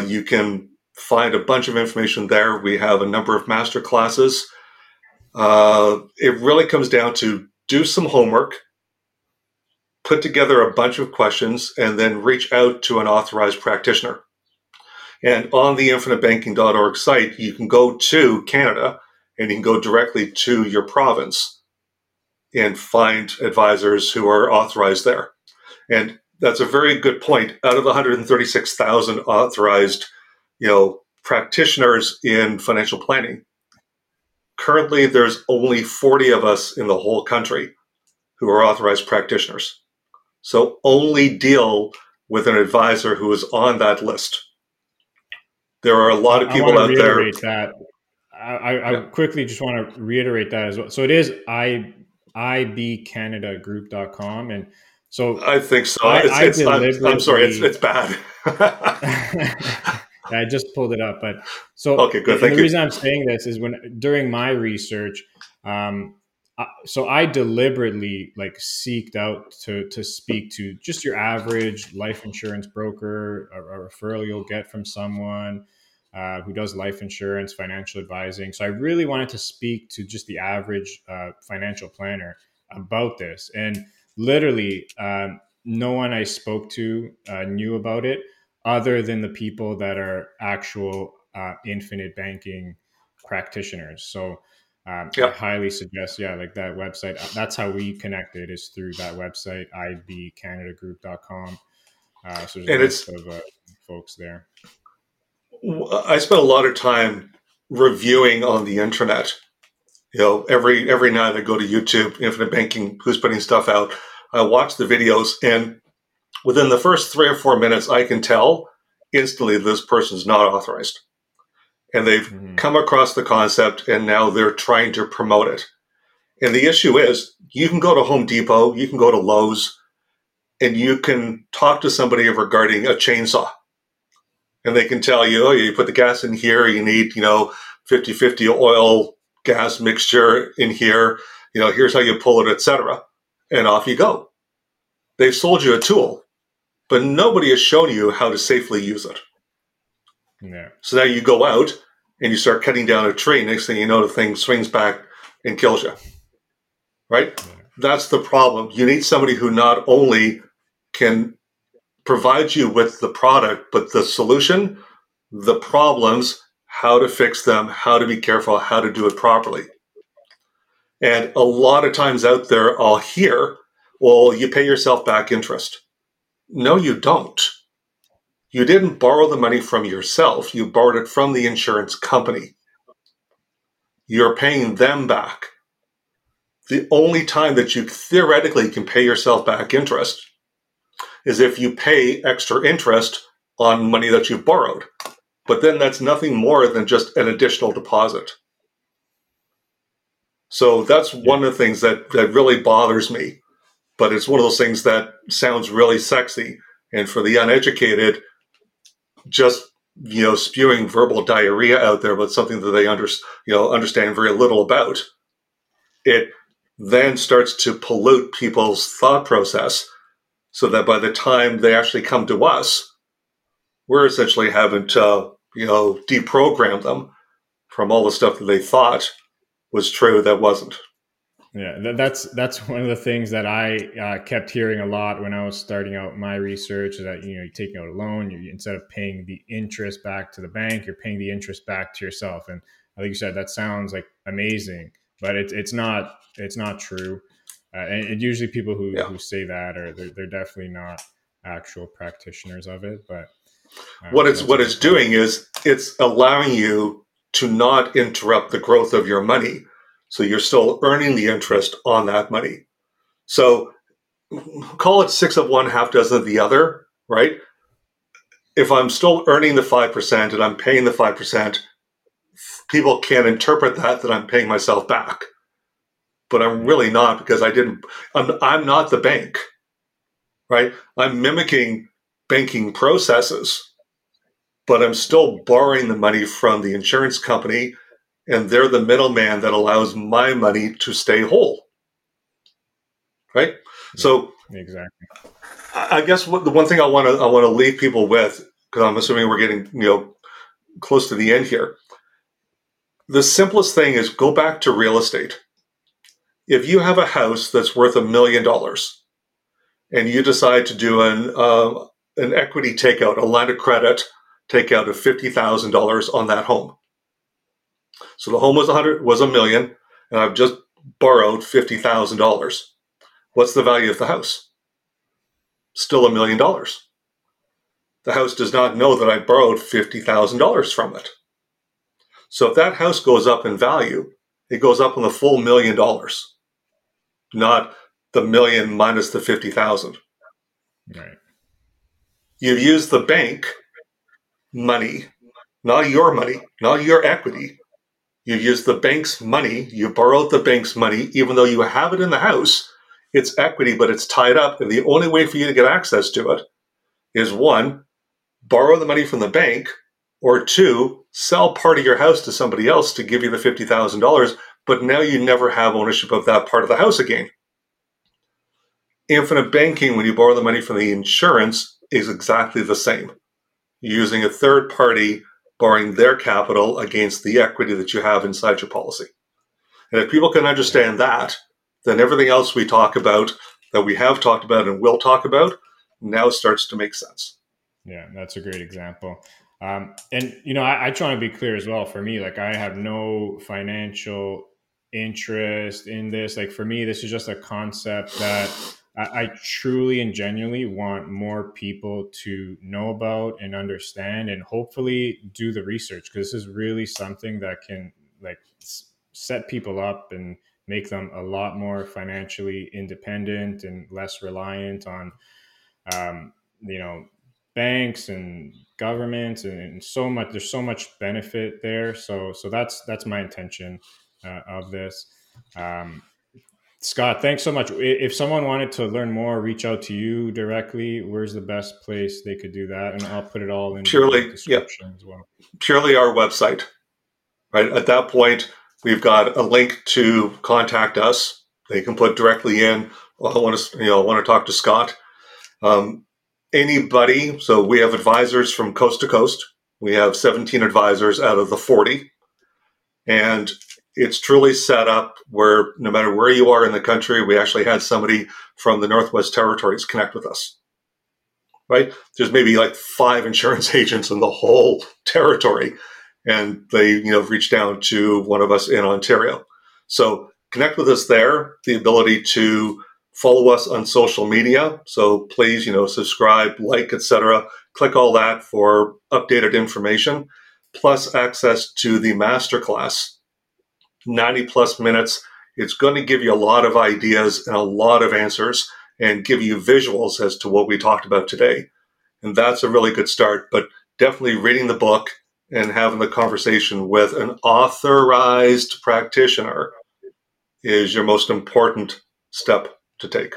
You can find a bunch of information there. We have a number of master classes. It really comes down to do some homework, put together a bunch of questions, and then reach out to an authorized practitioner. And on the infinitebanking.org site, you can go to Canada and you can go directly to your province and find advisors who are authorized there. And that's a very good point. Out of the 136,000 authorized, practitioners in financial planning, currently there's only 40 of us in the whole country who are authorized practitioners. So only deal with an advisor who is on that list. There are a lot of people out there. I quickly just want to reiterate that as well. So it is ibcanadagroup.com, and so I think so. I'm sorry, it's bad. I just pulled it up, but so okay, good. Thank you. The reason I'm saying this is during my research, so I deliberately seeked out to speak to just your average life insurance broker, a referral you'll get from someone who does life insurance, financial advising. So I really wanted to speak to just the average financial planner about this. And literally, no one I spoke to knew about it other than the people that are actual infinite banking practitioners. So I highly suggest, that website. That's how we connected, is through that website, ibcanadagroup.com. So there's a list of folks there. I spent a lot of time reviewing on the internet. Every night I go to YouTube, Infinite Banking, who's putting stuff out. I watch the videos, and within the first 3 or 4 minutes, I can tell instantly this person's not authorized. And they've come across the concept, and now they're trying to promote it. And the issue is, you can go to Home Depot, you can go to Lowe's, and you can talk to somebody regarding a chainsaw. And they can tell you, you put the gas in here, you need, 50-50 oil gas mixture in here, here's how you pull it, etc. And off you go. They've sold you a tool, but nobody has shown you how to safely use it. Yeah. So now you go out and you start cutting down a tree. Next thing you know, the thing swings back and kills you, right? Yeah. That's the problem. You need somebody who not only can provide you with the product, but the solution, the problems, how to fix them, how to be careful, how to do it properly. And a lot of times out there, I'll hear, well, you pay yourself back interest. No, you don't. You didn't borrow the money from yourself. You borrowed it from the insurance company. You're paying them back. The only time that you theoretically can pay yourself back interest is if you pay extra interest on money that you've borrowed. But then that's nothing more than just an additional deposit. So that's one of the things that really bothers me. But it's one of those things that sounds really sexy. And for the uneducated, just spewing verbal diarrhea out there about something that they understand very little about, it then starts to pollute people's thought process so that by the time they actually come to us, we're essentially having to, deprogram them from all the stuff that they thought was true that wasn't. Yeah, that's one of the things that I kept hearing a lot when I was starting out my research, is that, you're taking out a loan, instead of paying the interest back to the bank, you're paying the interest back to yourself. And I think you said that sounds like amazing, but it's not true. And usually people who say that they're definitely not actual practitioners of it. But what it's doing is it's allowing you to not interrupt the growth of your money. So you're still earning the interest on that money. So call it 6 of 1, half dozen of the other, right? If I'm still earning the 5% and I'm paying the 5%, people can interpret that I'm paying myself back. But I'm really not, because I'm not the bank, right? I'm mimicking banking processes, but I'm still borrowing the money from the insurance company, and they're the middleman that allows my money to stay whole, right? So exactly. I guess the one thing I want to leave people with, because I'm assuming we're getting close to the end here. The simplest thing is go back to real estate. If you have a house that's worth $1 million, and you decide to do an equity takeout, a line of credit takeout of $50,000 on that home. So the home was $1 million, and I've just borrowed $50,000. What's the value of the house? Still $1 million. The house does not know that I borrowed $50,000 from it. So if that house goes up in value, it goes up on the full $1 million, not the million minus the 50,000. Right. You've used the bank money, not your money, not your equity. You've used the bank's money. You borrowed the bank's money, even though you have it in the house. It's equity, but it's tied up. And the only way for you to get access to it is 1, borrow the money from the bank, or 2, sell part of your house to somebody else to give you the $50,000. But now you never have ownership of that part of the house again. Infinite banking, when you borrow the money from the insurance, is exactly the same. You're using a third party, borrowing their capital against the equity that you have inside your policy. And if people can understand that, then everything else we talk about, that we have talked about and will talk about, now starts to make sense. Yeah, that's a great example. I try to be clear as well. For me, I have no financial interest in this. For me, this is just a concept that I truly and genuinely want more people to know about and understand, and hopefully do the research, because this is really something that can set people up and make them a lot more financially independent and less reliant on, banks and governments and so much. There's so much benefit there. So that's my intention of this. Scott, thanks so much. If someone wanted to learn more, reach out to you directly, where's the best place they could do that? And I'll put it all in the description as well. Purely our website, right? At that point, we've got a link to contact us. They can put directly in, I want to talk to Scott. Anybody, so we have advisors from coast to coast. We have 17 advisors out of the 40. And it's truly set up where no matter where you are in the country, we actually had somebody from the Northwest Territories connect with us, right? There's maybe 5 insurance agents in the whole territory, and they reached down to one of us in Ontario. So connect with us there, the ability to follow us on social media. So please, subscribe, like, etc. Click all that for updated information, plus access to the masterclass. 90 plus minutes. It's going to give you a lot of ideas and a lot of answers, and give you visuals as to what we talked about today. And that's a really good start, but definitely reading the book and having the conversation with an authorized practitioner is your most important step to take.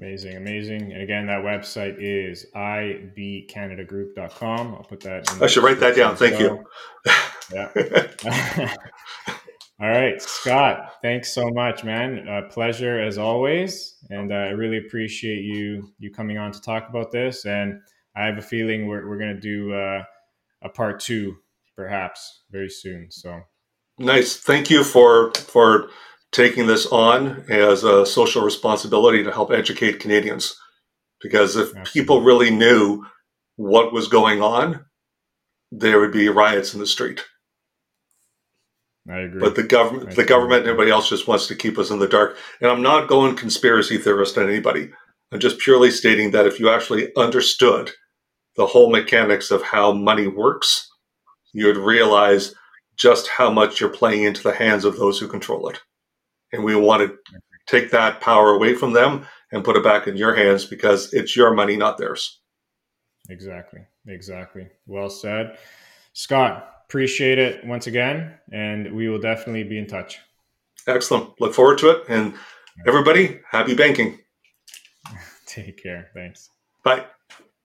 Amazing, amazing. And again, that website is ibcanadagroup.com. I'll put that in. I should write that down. Thank you. Yeah. All right, Scott, thanks so much, man. Pleasure as always. And I really appreciate you coming on to talk about this. And I have a feeling we're going to do a part two, perhaps, very soon. So nice. Thank you for taking this on as a social responsibility to help educate Canadians. Because if people really knew what was going on, there would be riots in the street. I agree. But the government, and everybody else just wants to keep us in the dark. And I'm not going conspiracy theorist on anybody. I'm just purely stating that if you actually understood the whole mechanics of how money works, you would realize just how much you're playing into the hands of those who control it. And we want to take that power away from them and put it back in your hands because it's your money, not theirs. Exactly. Exactly. Well said. Scott, appreciate it once again, and we will definitely be in touch. Excellent. Look forward to it. And everybody, happy banking. Take care. Thanks. Bye.